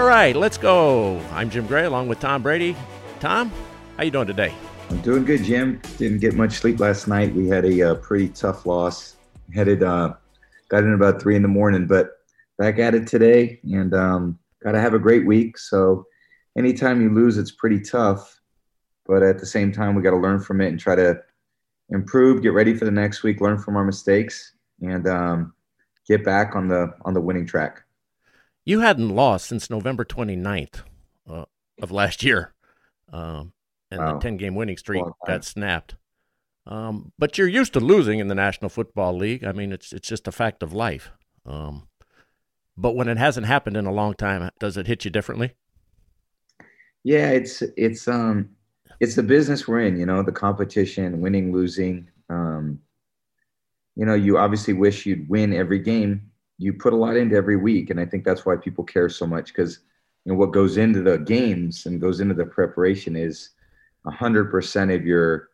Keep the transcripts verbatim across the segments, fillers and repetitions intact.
All right, let's go. I'm Jim Gray along with Tom Brady. Tom, how you doing today? I'm doing good, Jim. Didn't get much sleep last night. We had a uh, pretty tough loss. Headed, uh, got in about three in the morning, but back at it today, and um, got to have a great week. So anytime you lose, it's pretty tough. But at the same time, we got to learn from it and try to improve, get ready for the next week, learn from our mistakes, and um, get back on the on the winning track. You hadn't lost since November twenty-ninth uh, of last year, um, and wow. The ten-game winning streak got snapped. Um, but you're used to losing in the National Football League. I mean, it's it's just a fact of life. Um, but when it hasn't happened in a long time, does it hit you differently? Yeah, it's it's um. It's the business we're in, you know, the competition, winning, losing. Um, you know, you obviously wish you'd win every game. You put a lot into every week, and I think that's why people care so much, because you know what goes into the games and goes into the preparation is one hundred percent of your,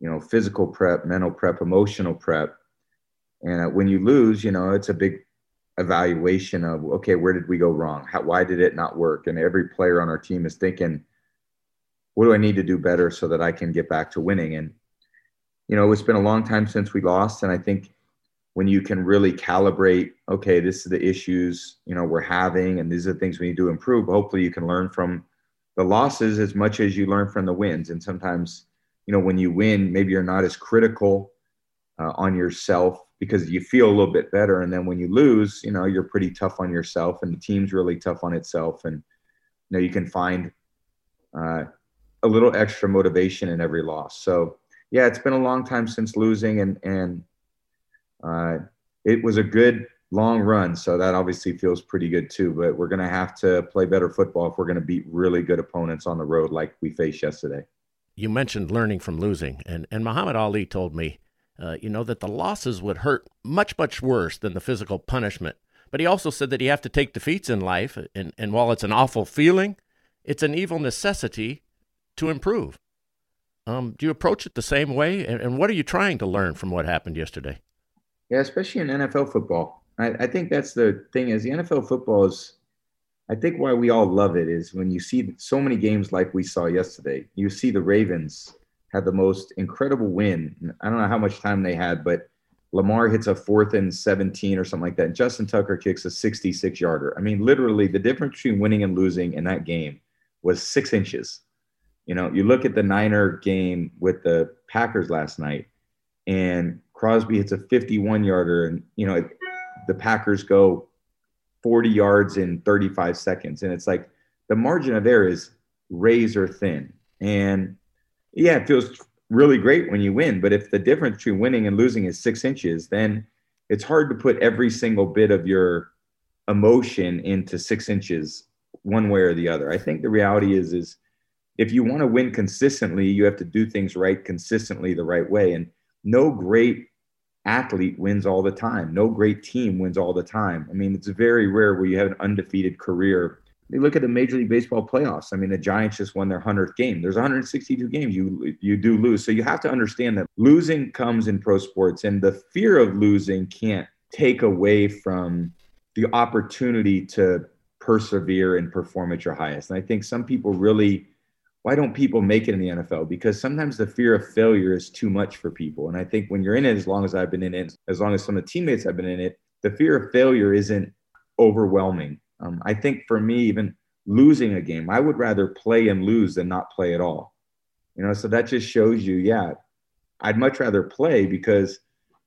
you know, physical prep, mental prep, emotional prep. And when you lose, you know, it's a big evaluation of, okay, where did we go wrong? How, why did it not work? And every player on our team is thinking, what do I need to do better so that I can get back to winning? And, you know, it's been a long time since we lost. And I think when you can really calibrate, okay, this is the issues, you know, we're having, and these are the things we need to improve. Hopefully you can learn from the losses as much as you learn from the wins. And sometimes, you know, when you win, maybe you're not as critical uh, on yourself because you feel a little bit better. And then when you lose, you know, you're pretty tough on yourself, and the team's really tough on itself. And, you know, you can find, uh, a little extra motivation in every loss. So yeah, it's been a long time since losing, and, and uh, it was a good long run. So that obviously feels pretty good too, but we're going to have to play better football if we're going to beat really good opponents on the road, like we faced yesterday. You mentioned learning from losing, and, and Muhammad Ali told me, uh, you know, that the losses would hurt much, much worse than the physical punishment. But he also said that you have to take defeats in life. And, and while it's an awful feeling, it's an evil necessity to improve. Um, do you approach it the same way? And, and what are you trying to learn from what happened yesterday? Yeah, especially in N F L football. I, I think that's the thing is the N F L football is, I think why we all love it is when you see so many games like we saw yesterday, you see the Ravens had the most incredible win. I don't know how much time they had, but Lamar hits a fourth and seventeen or something like that. And Justin Tucker kicks a sixty-six yarder. I mean, literally the difference between winning and losing in that game was six inches. You know, you look at the Niner game with the Packers last night, and Crosby hits a fifty-one yarder, and, you know, the Packers go forty yards in thirty-five seconds. And it's like the margin of error is razor thin. And, yeah, it feels really great when you win. But if the difference between winning and losing is six inches, then it's hard to put every single bit of your emotion into six inches one way or the other. I think the reality is is if you want to win consistently, you have to do things right consistently the right way. And no great athlete wins all the time. No great team wins all the time. I mean, it's very rare where you have an undefeated career. You look at the Major League Baseball playoffs. I mean, the Giants just won their hundredth game. There's one hundred sixty-two games you you do lose. So you have to understand that losing comes in pro sports, and the fear of losing can't take away from the opportunity to persevere and perform at your highest. And I think some people really... Why don't people make it in the N F L? Because sometimes the fear of failure is too much for people. And I think when you're in it, as long as I've been in it, as long as some of the teammates have been in it, the fear of failure isn't overwhelming. Um, I think for me, even losing a game, I would rather play and lose than not play at all. You know, so that just shows you, yeah, I'd much rather play because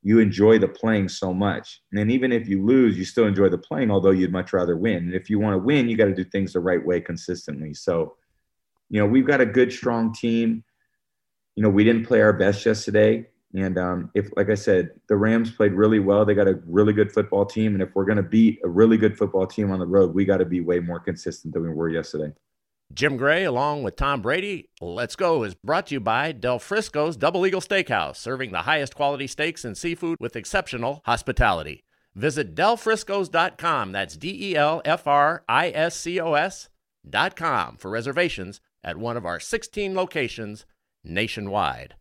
you enjoy the playing so much. And then even if you lose, you still enjoy the playing, although you'd much rather win. And if you want to win, you got to do things the right way consistently. So, you know, we've got a good, strong team. You know, we didn't play our best yesterday. And um, if, like I said, the Rams played really well. They got a really good football team. And if we're going to beat a really good football team on the road, we got to be way more consistent than we were yesterday. Jim Gray, along with Tom Brady, Let's Go is brought to you by Del Frisco's Double Eagle Steakhouse, serving the highest quality steaks and seafood with exceptional hospitality. Visit del friscos dot com. That's D E L F R I S C O S dot com for reservations at one of our sixteen locations nationwide.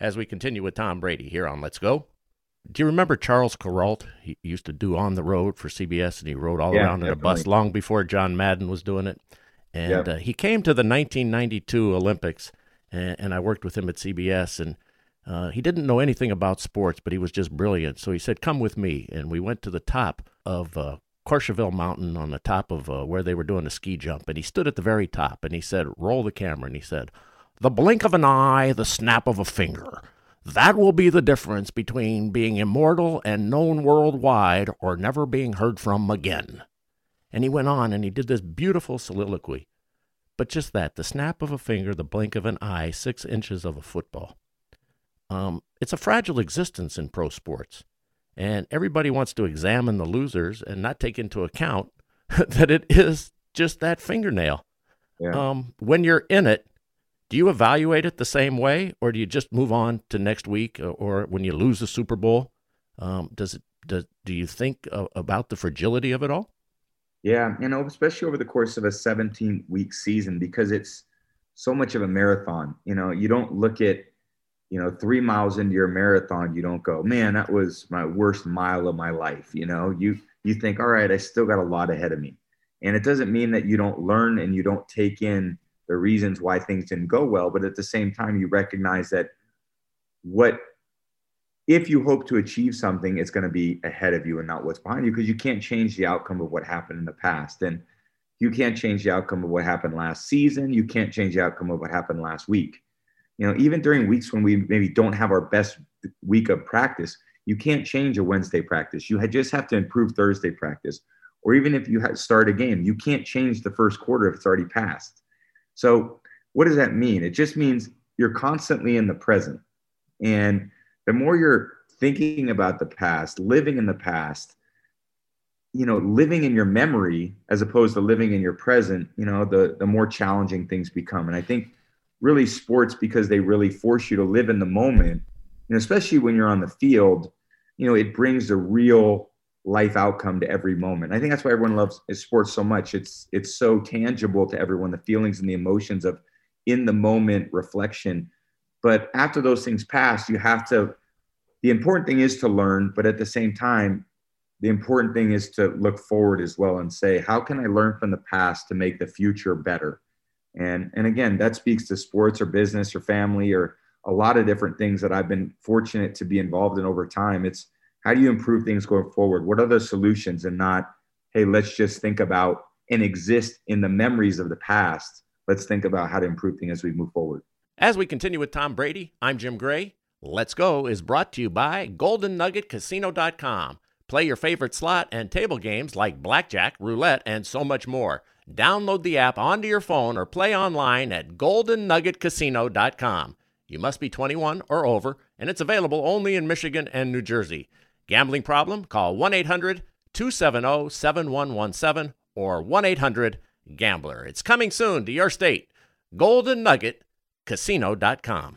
As we continue with Tom Brady here on Let's Go. do you remember Charles Kuralt? He used to do On the Road for C B S, and he rode all yeah, around in definitely. a bus long before John Madden was doing it. And yep. uh, he came to the nineteen ninety-two Olympics, and, and I worked with him at C B S, and uh, he didn't know anything about sports, but he was just brilliant. So he said, come with me, and we went to the top of uh, Courcheville Mountain on the top of uh, where they were doing a ski jump, and he stood at the very top, and he said, roll the camera, and he said, the blink of an eye, the snap of a finger. That will be the difference between being immortal and known worldwide or never being heard from again. And he went on and he did this beautiful soliloquy. But just that, the snap of a finger, the blink of an eye, six inches of a football. Um, it's a fragile existence in pro sports. And everybody wants to examine the losers and not take into account that it is just that fingernail. Yeah. Um, when you're in it, do you evaluate it the same way, or do you just move on to next week, or, or when you lose the Super Bowl? Um, does it? Does, do you think uh, about the fragility of it all? Yeah, you know, especially over the course of a seventeen-week season, because it's so much of a marathon. You know, you don't look at, you know, three miles into your marathon, you don't go, man, that was my worst mile of my life. You know, you you think, all right, I still got a lot ahead of me. And it doesn't mean that you don't learn and you don't take in the reasons why things didn't go well, but at the same time, you recognize that what, if you hope to achieve something, it's going to be ahead of you and not what's behind you, because you can't change the outcome of what happened in the past. And you can't change the outcome of what happened last season. You can't change the outcome of what happened last week. You know, even during weeks when we maybe don't have our best week of practice, you can't change a Wednesday practice. You just have to improve Thursday practice. Or even if you start a game, you can't change the first quarter if it's already passed. So what does that mean? It just means you're constantly in the present. And the more you're thinking about the past, living in the past, you know, living in your memory as opposed to living in your present, you know, the, the more challenging things become. And I think really sports, because they really force you to live in the moment, and especially when you're on the field, you know, it brings the real life outcome to every moment. I think that's why everyone loves sports so much. It's it's so tangible to everyone, the feelings and the emotions of in the moment reflection. But after those things pass, you have to, the important thing is to learn, but at the same time, the important thing is to look forward as well and say, how can I learn from the past to make the future better? And and again, that speaks to sports or business or family or a lot of different things that I've been fortunate to be involved in over time. It's how do you improve things going forward? What are the solutions, and not, hey, let's just think about and exist in the memories of the past. Let's think about how to improve things as we move forward. As we continue with Tom Brady, I'm Jim Gray. Let's Go is brought to you by golden nugget casino dot com. Play your favorite slot and table games like blackjack, roulette, and so much more. Download the app onto your phone or play online at golden nugget casino dot com. You must be twenty-one or over, and it's available only in Michigan and New Jersey. Gambling problem? Call one eight hundred two seven zero seven one one seven or one eight hundred gambler. It's coming soon to your state. golden nugget casino dot com.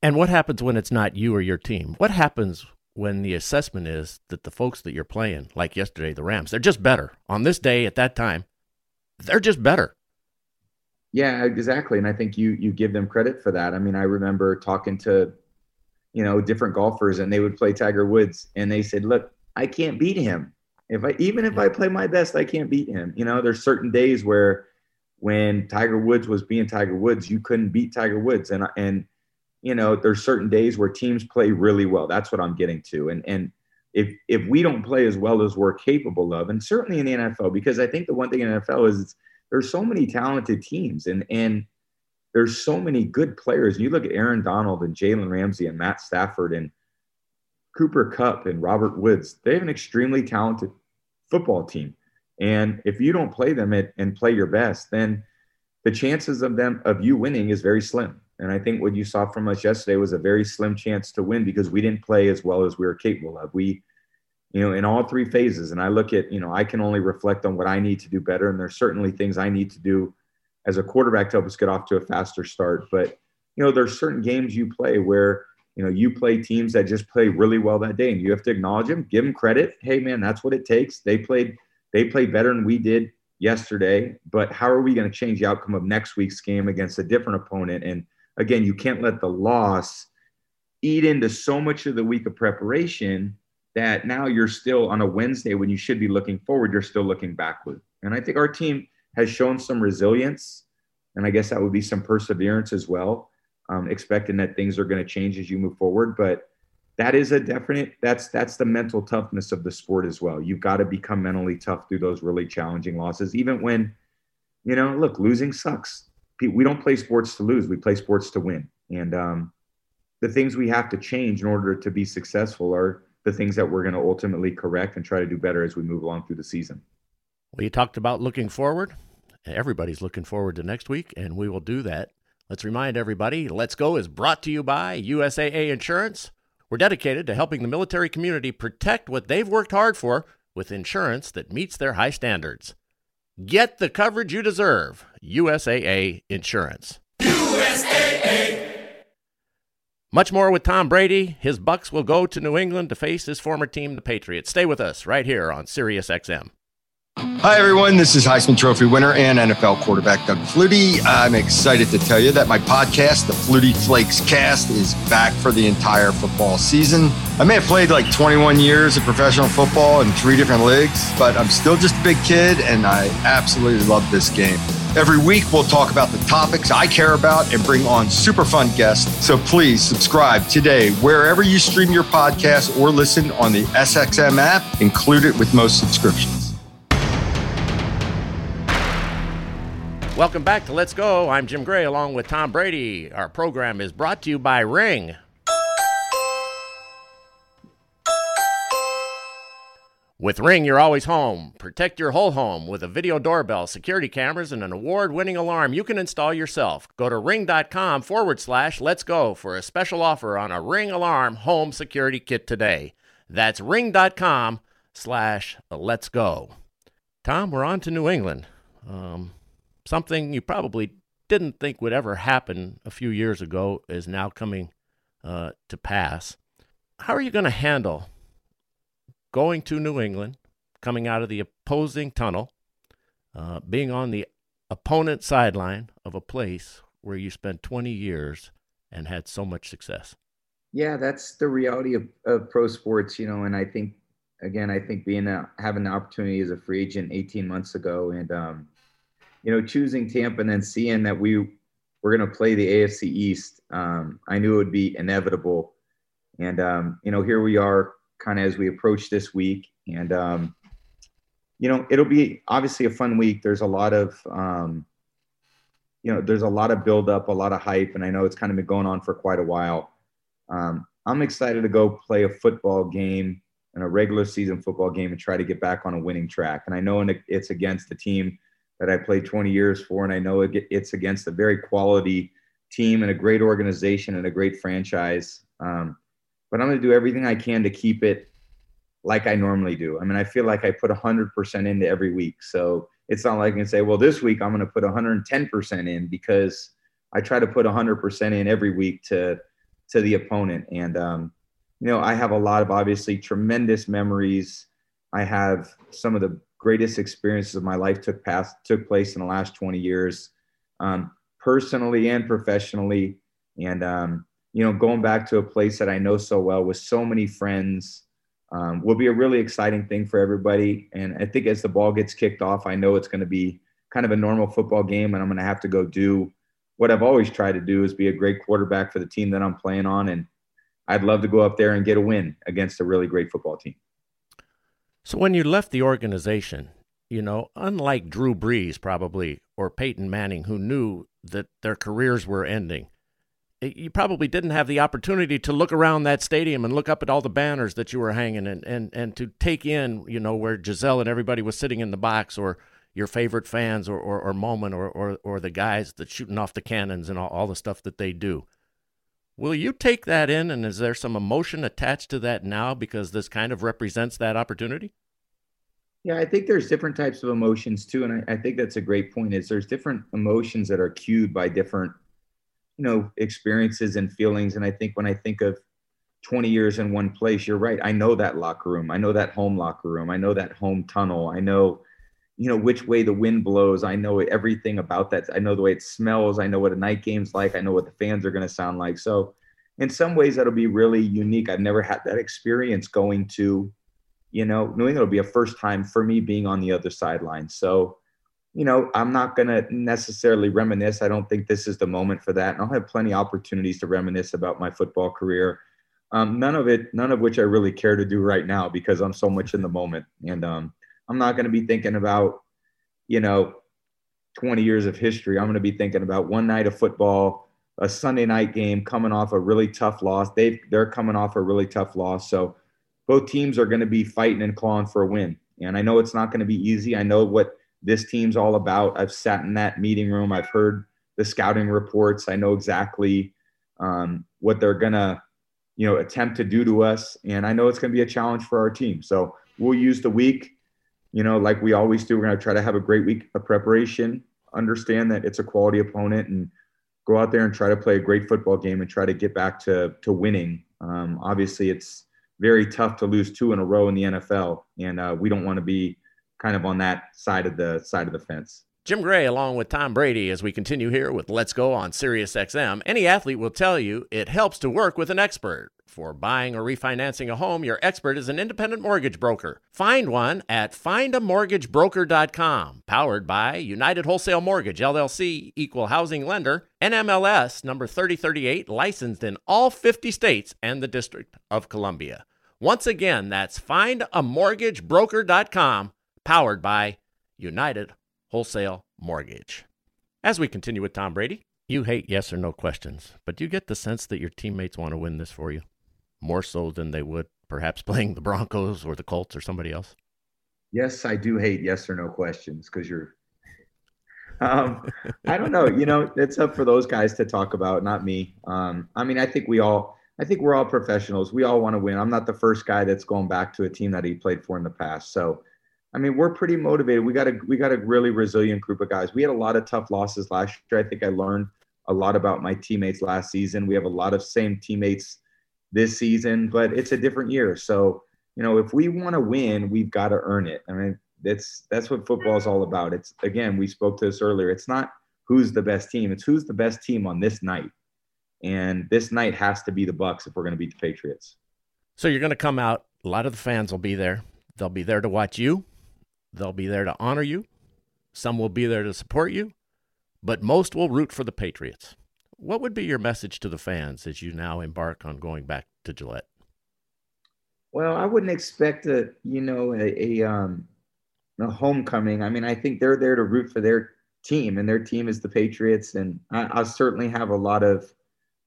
And what happens when it's not you or your team? What happens when the assessment is that the folks that you're playing, like yesterday, the Rams, they're just better. On this day, at that time, they're just better. Yeah, exactly. And I think you you give them credit for that. I mean, I remember talking to, you know, different golfers, and they would play Tiger Woods, and they said, look, I can't beat him. If I, even if I play my best, I can't beat him. You know, there's certain days where when Tiger Woods was being Tiger Woods, you couldn't beat Tiger Woods. And, and, you know, there's certain days where teams play really well. That's what I'm getting to. And, and if, if we don't play as well as we're capable of, and certainly in the N F L, because I think the one thing in the N F L is it's, there's so many talented teams, and, and there's so many good players. You look at Aaron Donald and Jalen Ramsey and Matt Stafford and Cooper Kupp and Robert Woods. They have an extremely talented football team. And if you don't play them at, and play your best, then the chances of them of you winning is very slim. And I think what you saw from us yesterday was a very slim chance to win, because we didn't play as well as we were capable of. We, you know, in all three phases. And I look at, you know, I can only reflect on what I need to do better. And there's certainly things I need to do as a quarterback to help us get off to a faster start. But, you know, there's certain games you play where, you know, you play teams that just play really well that day, and you have to acknowledge them, give them credit. Hey, man, that's what it takes. They played They played better than we did yesterday, but how are we going to change the outcome of next week's game against a different opponent? And again, you can't let the loss eat into so much of the week of preparation that now you're still on a Wednesday when you should be looking forward, you're still looking backward. And I think our team has shown some resilience, and I guess that would be some perseverance as well, um, expecting that things are going to change as you move forward. But that is a definite, that's that's the mental toughness of the sport as well. You've got to become mentally tough through those really challenging losses, even when, you know, look, losing sucks. We don't play sports to lose. We play sports to win. And um, the things we have to change in order to be successful are the things that we're going to ultimately correct and try to do better as we move along through the season. Well, you talked about looking forward. Everybody's looking forward to next week, and we will do that. Let's remind everybody, Let's Go is brought to you by U S A A Insurance. We're dedicated to helping the military community protect what they've worked hard for with insurance that meets their high standards. Get the coverage you deserve. U S A A Insurance. U S A A! Much more with Tom Brady. His Bucks will go to New England to face his former team, the Patriots. Stay with us right here on SiriusXM. Hi, everyone. This is Heisman Trophy winner and N F L quarterback Doug Flutie. I'm excited to tell you that my podcast, the Flutie Flakes Cast, is back for the entire football season. I may have played like twenty-one years of professional football in three different leagues, but I'm still just a big kid, and I absolutely love this game. Every week, we'll talk about the topics I care about and bring on super fun guests. So please subscribe today wherever you stream your podcast or listen on the S X M app, included with most subscriptions. Welcome back to Let's Go. I'm Jim Gray along with Tom Brady. Our program is brought to you by Ring. With Ring, you're always home. Protect your whole home with a video doorbell, security cameras, and an award-winning alarm you can install yourself. Go to ring.com forward slash Let's Go for a special offer on a Ring Alarm Home Security Kit today. That's ring.com slash Let's Go. Tom, we're on to New England. Um... Something you probably didn't think would ever happen a few years ago is now coming uh, to pass. How are you going to handle going to New England, coming out of the opposing tunnel, uh, being on the opponent sideline of a place where you spent twenty years and had so much success? Yeah, that's the reality of, of pro sports, you know, and I think, again, I think being a, having the opportunity as a free agent eighteen months ago and, um, you know, choosing Tampa and then seeing that we were going to play the A F C East, um, I knew it would be inevitable. And, um, you know, here we are kind of as we approach this week. And, um, you know, it'll be obviously a fun week. There's a lot of, um, you know, there's a lot of buildup, a lot of hype. And I know it's kind of been going on for quite a while. Um, I'm excited to go play a football game and a regular season football game and try to get back on a winning track. And I know it's against the team that I played twenty years for, and I know it, it's against a very quality team and a great organization and a great franchise. Um, but I'm going to do everything I can to keep it like I normally do. I mean, I feel like I put one hundred percent into every week. So it's not like I can say, well, this week I'm going to put one hundred ten percent in, because I try to put one hundred percent in every week to to the opponent. And, um, you know, I have a lot of obviously tremendous memories. I have some of the greatest experiences of my life took past took place in the last twenty years, um, personally and professionally. And, um, you know, going back to a place that I know so well with so many friends um, will be a really exciting thing for everybody. And I think as the ball gets kicked off, I know it's going to be kind of a normal football game, and I'm going to have to go do what I've always tried to do, is be a great quarterback for the team that I'm playing on. And I'd love to go up there and get a win against a really great football team. So when you left the organization, you know, unlike Drew Brees probably or Peyton Manning, who knew that their careers were ending, you probably didn't have the opportunity to look around that stadium and look up at all the banners that you were hanging and and, and to take in, you know, where Gisele and everybody was sitting in the box, or your favorite fans, or or, or moment, or, or or the guys that shooting off the cannons and all, all the stuff that they do. Will you take that in, and is there some emotion attached to that now because this kind of represents that opportunity? Yeah, I think there's different types of emotions too, and I, I think that's a great point, is there's different emotions that are cued by different, you know, experiences and feelings. And I think when I think of twenty years in one place, you're right. I know that locker room. I know that home locker room. I know that home tunnel. I know, you know, which way the wind blows. I know everything about that. I know the way it smells. I know what a night game's like. I know what the fans are going to sound like. So, in some ways that'll be really unique. I've never had that experience going to, you know, New England. It'll be a first time for me being on the other sideline. So, you know, I'm not going to necessarily reminisce. I don't think this is the moment for that. And I'll have plenty of opportunities to reminisce about my football career. Um, none of it, none of which I really care to do right now because I'm so much in the moment. And um, I'm not going to be thinking about, you know, twenty years of history. I'm going to be thinking about one night of football, a Sunday night game coming off a really tough loss. They've, they're coming off a really tough loss. So both teams are going to be fighting and clawing for a win. And I know it's not going to be easy. I know what this team's all about. I've sat in that meeting room. I've heard the scouting reports. I know exactly um, what they're going to, you know, attempt to do to us. And I know it's going to be a challenge for our team. So we'll use the week, you know, like we always do. We're going to try to have a great week of preparation, understand that it's a quality opponent, and go out there and try to play a great football game and try to get back to, to winning. Um, obviously it's very tough to lose two in a row in the N F L. And uh, we don't want to be kind of on that side of the side of the fence. Jim Gray, along with Tom Brady, as we continue here with Let's Go on Sirius X M. Any athlete will tell you it helps to work with an expert. For buying or refinancing a home, your expert is an independent mortgage broker. Find one at find a mortgage broker dot com. Powered by United Wholesale Mortgage, L L C, Equal Housing Lender, N M L S number thirty thirty-eight, licensed in all fifty states and the District of Columbia. Once again, that's find a mortgage broker dot com. Powered by United Wholesale Mortgage. As we continue with Tom Brady, you hate yes or no questions, but do you get the sense that your teammates want to win this for you more so than they would perhaps playing the Broncos or the Colts or somebody else? Yes, I do hate yes or no questions because you're um, – I don't know. You know, it's up for those guys to talk about, not me. Um, I mean, I think we all – I think we're all professionals. We all want to win. I'm not the first guy that's going back to a team that he played for in the past, so – I mean, we're pretty motivated. We got a we got a really resilient group of guys. We had a lot of tough losses last year. I think I learned a lot about my teammates last season. We have a lot of same teammates this season, but it's a different year. So, you know, if we want to win, we've got to earn it. I mean, that's that's what football is all about. It's, again, we spoke to this earlier. It's not who's the best team. It's who's the best team on this night. And this night has to be the Bucs if we're going to beat the Patriots. So you're going to come out. A lot of the fans will be there. They'll be there to watch you. They'll be there to honor you. Some will be there to support you, but most will root for the Patriots. What would be your message to the fans as you now embark on going back to Gillette? Well, I wouldn't expect a, you know, a, a, um, a homecoming. I mean, I think they're there to root for their team, and their team is the Patriots. And I, I certainly have a lot of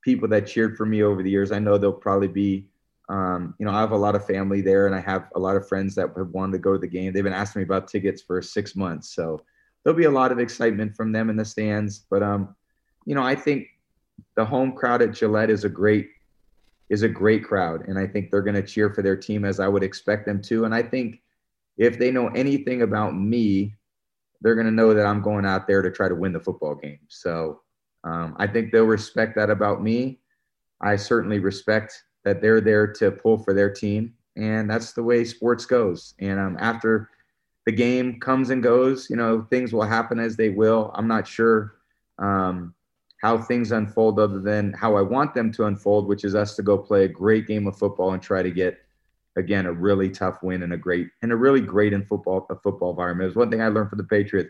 people that cheered for me over the years. I know they'll probably be Um, you know, I have a lot of family there, and I have a lot of friends that have wanted to go to the game. They've been asking me about tickets for six months. So there'll be a lot of excitement from them in the stands. But, um, you know, I think the home crowd at Gillette is a great, is a great crowd. And I think they're going to cheer for their team as I would expect them to. And I think if they know anything about me, they're going to know that I'm going out there to try to win the football game. So um, I think they'll respect that about me. I certainly respect that they're there to pull for their team. And that's the way sports goes. And um, after the game comes and goes, you know, things will happen as they will. I'm not sure um, how things unfold other than how I want them to unfold, which is us to go play a great game of football and try to get, again, a really tough win and a great, and a really great in football, a football environment. It was one thing I learned from the Patriots.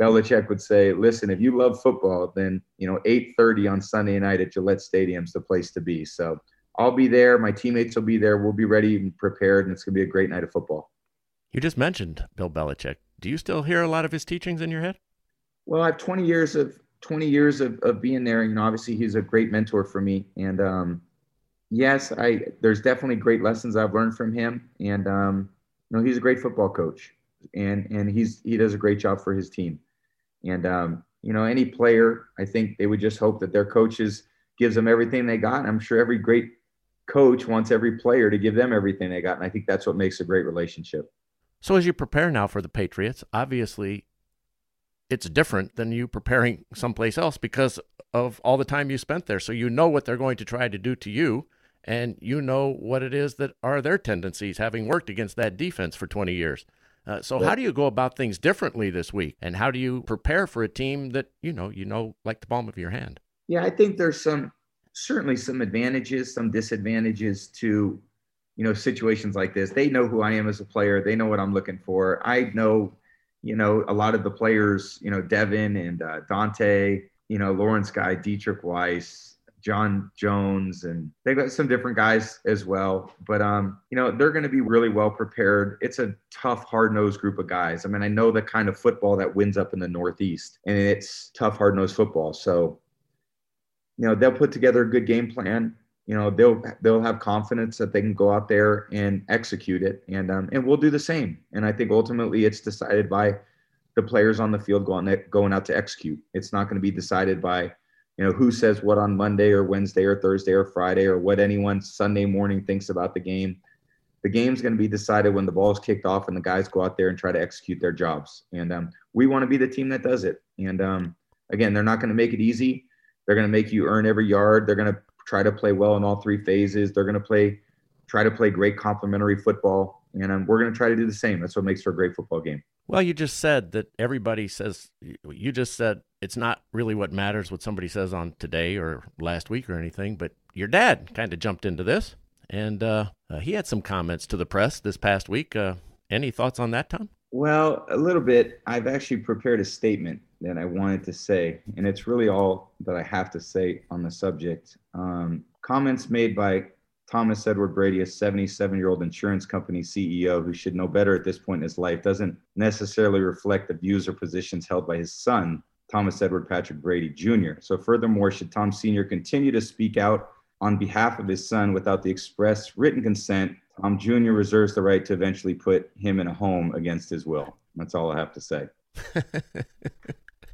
Belichick would say, listen, if you love football, then, you know, eight thirty on Sunday night at Gillette Stadium is the place to be. So I'll be there. My teammates will be there. We'll be ready and prepared, and it's going to be a great night of football. You just mentioned Bill Belichick. Do you still hear a lot of his teachings in your head? Well, I have twenty years of twenty years of, of being there. You know, obviously he's a great mentor for me. And um, yes, I there's definitely great lessons I've learned from him. And um, you know, he's a great football coach, and and he's he does a great job for his team. And um, you know, any player, I think they would just hope that their coaches gives them everything they got. And I'm sure every great coach wants every player to give them everything they got. And I think that's what makes a great relationship. So as you prepare now for the Patriots, obviously it's different than you preparing someplace else because of all the time you spent there. So you know what they're going to try to do to you, and you know what it is that are their tendencies, having worked against that defense for twenty years. Uh, so yeah. How do you go about things differently this week? And how do you prepare for a team that, you know, you know, like the palm of your hand? Yeah, I think there's some certainly some advantages, some disadvantages to, you know, situations like this. They know who I am as a player. They know what I'm looking for. I know, you know, a lot of the players, you know, Devin and uh, Dante, you know, Lawrence Guy, Dietrich Weiss, John Jones, and they've got some different guys as well. But, um, you know, they're going to be really well prepared. It's a tough, hard-nosed group of guys. I mean, I know the kind of football that wins up in the Northeast, and it's tough, hard-nosed football. So, you know, they'll put together a good game plan. You know, they'll they'll have confidence that they can go out there and execute it. And um, and we'll do the same. And I think ultimately it's decided by the players on the field going, going out to execute. It's not going to be decided by, you know, who says what on Monday or Wednesday or Thursday or Friday or what anyone Sunday morning thinks about the game. The game's going to be decided when the ball's kicked off and the guys go out there and try to execute their jobs. And um, we want to be the team that does it. And um, again, they're not going to make it easy. They're going to make you earn every yard. They're going to try to play well in all three phases. They're going to play, try to play great complementary football. And um, we're going to try to do the same. That's what makes for a great football game. Well, you just said that everybody says, you just said it's not really what matters what somebody says on today or last week or anything, but your dad kind of jumped into this, and uh, uh, he had some comments to the press this past week. Uh, any thoughts on that, Tom? Well, a little bit. I've actually prepared a statement that I wanted to say, and it's really all that I have to say on the subject. Um, comments made by Thomas Edward Brady, a seventy-seven-year-old insurance company C E O who should know better at this point in his life, doesn't necessarily reflect the views or positions held by his son, Thomas Edward Patrick Brady Junior So furthermore, should Tom Senior continue to speak out on behalf of his son without the express written consent, Tom Junior reserves the right to eventually put him in a home against his will. That's all I have to say.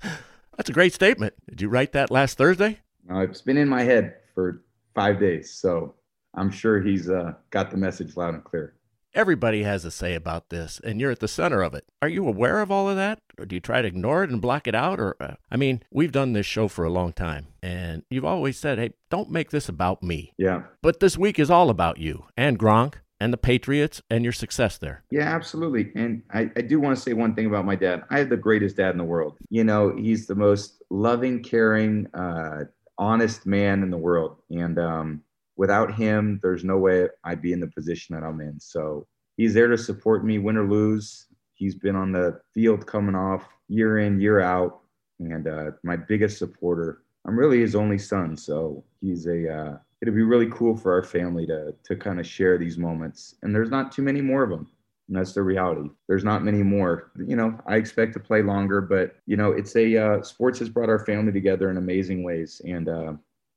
That's a great statement. Did you write that last Thursday? No, it's been in my head for five days, so I'm sure he's uh, got the message loud and clear. Everybody has a say about this, and you're at the center of it. Are you aware of all of that, or do you try to ignore it and block it out? Or uh, I mean, we've done this show for a long time, and you've always said, hey, don't make this about me. Yeah. But this week is all about you and Gronk and the Patriots and your success there. Yeah, absolutely. And I, I do want to say one thing about my dad. I have the greatest dad in the world. You know, he's the most loving, caring, uh, honest man in the world. And, um, without him, there's no way I'd be in the position that I'm in. So he's there to support me, win or lose. He's been on the field coming off year in, year out, and uh, my biggest supporter. I'm really his only son, so he's a. Uh, it'd be really cool for our family to to kind of share these moments, and there's not too many more of them. And that's the reality. There's not many more. You know, I expect to play longer, but you know, it's a uh, sports has brought our family together in amazing ways, and uh,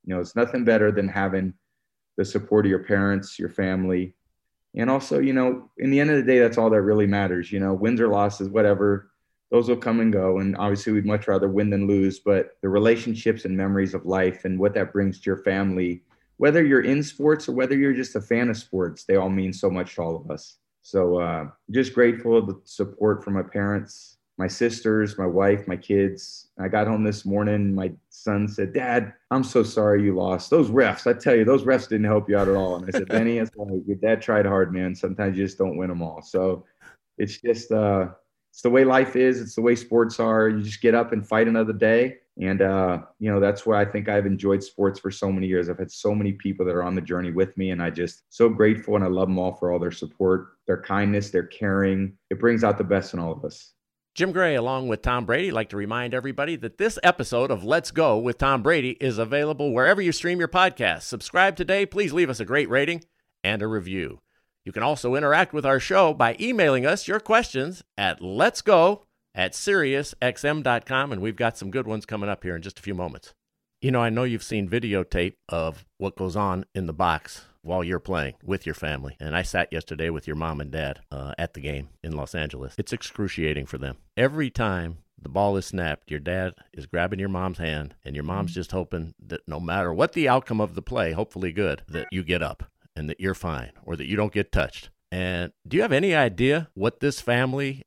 you know, it's nothing better than having the support of your parents, your family. And also, you know, in the end of the day, that's all that really matters. You know, wins or losses, whatever, those will come and go. And obviously we'd much rather win than lose, but the relationships and memories of life and what that brings to your family, whether you're in sports or whether you're just a fan of sports, they all mean so much to all of us. So uh, just grateful of the support from my parents, my sisters, my wife, my kids. I got home this morning. My son said, Dad, I'm so sorry you lost. Those refs, I tell you, those refs didn't help you out at all. And I said, Benny, it's like, your dad tried hard, man. Sometimes you just don't win them all. So it's just, uh, it's the way life is. It's the way sports are. You just get up and fight another day. And, uh, you know, that's why I think I've enjoyed sports for so many years. I've had so many people that are on the journey with me, and I just so grateful, and I love them all for all their support, their kindness, their caring. It brings out the best in all of us. Jim Gray, along with Tom Brady, like to remind everybody that this episode of Let's Go with Tom Brady is available wherever you stream your podcast. Subscribe today. Please leave us a great rating and a review. You can also interact with our show by emailing us your questions at letsgo at SiriusXM dot com, and we've got some good ones coming up here in just a few moments. You know, I know you've seen videotape of what goes on in the box while you're playing with your family. And I sat yesterday with your mom and dad uh, at the game in Los Angeles. It's excruciating for them. Every time the ball is snapped, your dad is grabbing your mom's hand, and your mom's just hoping that no matter what the outcome of the play, hopefully good, that you get up and that you're fine or that you don't get touched. And do you have any idea what this family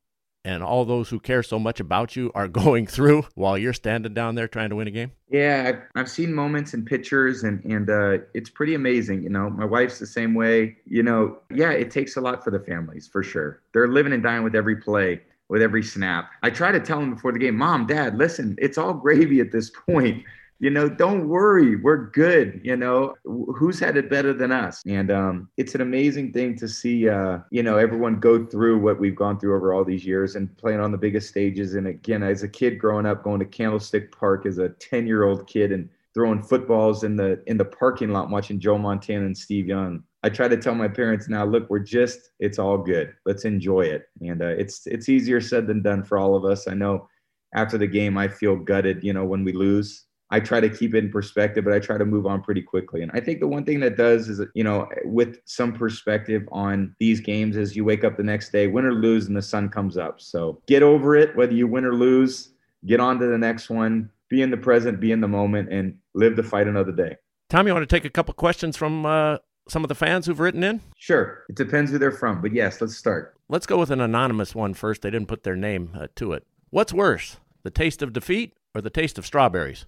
and all those who care so much about you are going through while you're standing down there trying to win a game? Yeah, I've seen moments and pictures, and, and uh, it's pretty amazing. You know, my wife's the same way. You know, yeah, it takes a lot for the families, for sure. They're living and dying with every play, with every snap. I try to tell them before the game, Mom, Dad, listen, it's all gravy at this point. you know, don't worry, we're good. You know, who's had it better than us? And um, it's an amazing thing to see, uh, you know, everyone go through what we've gone through over all these years and playing on the biggest stages. And again, as a kid growing up, going to Candlestick Park as a ten-year-old kid and throwing footballs in the in the parking lot, watching Joe Montana and Steve Young. I try to tell my parents now, look, we're just, it's all good. Let's enjoy it. And uh, it's it's easier said than done for all of us. I know after the game, I feel gutted, you know, when we lose. I try to keep it in perspective, but I try to move on pretty quickly. And I think the one thing that does is, you know, with some perspective on these games is you wake up the next day, win or lose, and the sun comes up. So get over it, whether you win or lose, get on to the next one, be in the present, be in the moment, and live to fight another day. Tom, you want to take a couple questions from uh, some of the fans who've written in? Sure. It depends who they're from, but yes, let's start. Let's go with an anonymous one first. They didn't put their name uh, to it. What's worse, the taste of defeat or the taste of strawberries?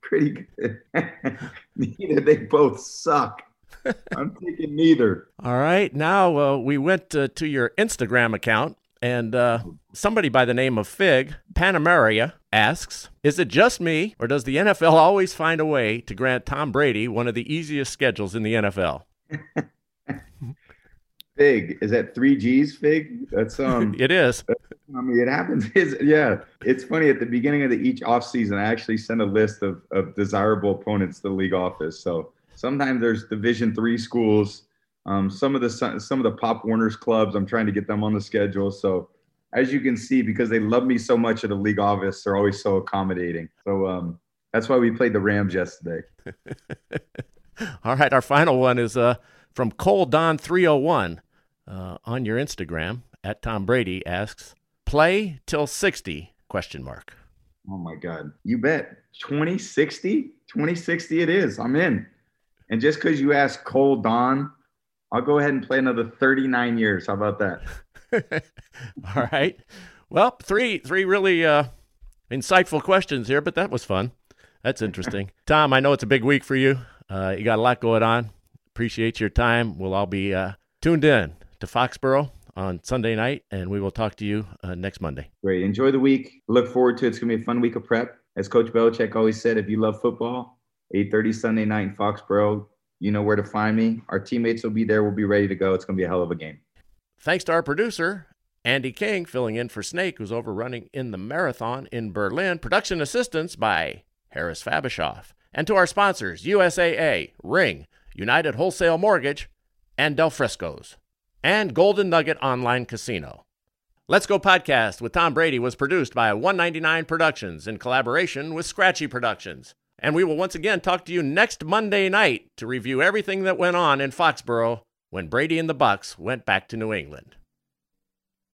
Pretty good. Neither. They both suck. I'm taking neither. All right. Now uh, we went uh, to your Instagram account, and uh, somebody by the name of Fig Panamaria asks, is it just me, or does the N F L always find a way to grant Tom Brady one of the easiest schedules in the N F L? Fig, is that three G's, Fig? That's um. It is. I mean, it happens. It's, yeah, it's funny. At the beginning of the, each offseason, I actually send a list of, of desirable opponents to the league office. So sometimes there's Division three schools. Um, some of the some of the Pop Warner's clubs, I'm trying to get them on the schedule. So as you can see, because they love me so much at the league office, they're always so accommodating. So um, that's why we played the Rams yesterday. All right, our final one is uh from Cole Don three oh one uh, on your Instagram at Tom Brady asks, play till sixty, question mark. Oh, my God. You bet. twenty sixty? twenty sixty it is. I'm in. And just because you asked Cole Don, I'll go ahead and play another thirty-nine years. How about that? All right. Well, three three really uh, insightful questions here, but that was fun. That's interesting. Tom, I know it's a big week for you. Uh, you got a lot going on. Appreciate your time. We'll all be uh, tuned in to Foxborough on Sunday night, and we will talk to you uh, next Monday. Great. Enjoy the week. Look forward to it. It's going to be a fun week of prep. As Coach Belichick always said, if you love football, eight thirty Sunday night in Foxborough, you know where to find me. Our teammates will be there. We'll be ready to go. It's going to be a hell of a game. Thanks to our producer, Andy King, filling in for Snake, who's over running in the marathon in Berlin. Production assistance by Harris Fabishoff. And to our sponsors, U S A A, Ring, United Wholesale Mortgage, and Del Frisco's, and Golden Nugget Online Casino. Let's Go Podcast with Tom Brady was produced by one ninety-nine Productions in collaboration with Scratchy Productions. And we will once again talk to you next Monday night to review everything that went on in Foxborough when Brady and the Bucks went back to New England.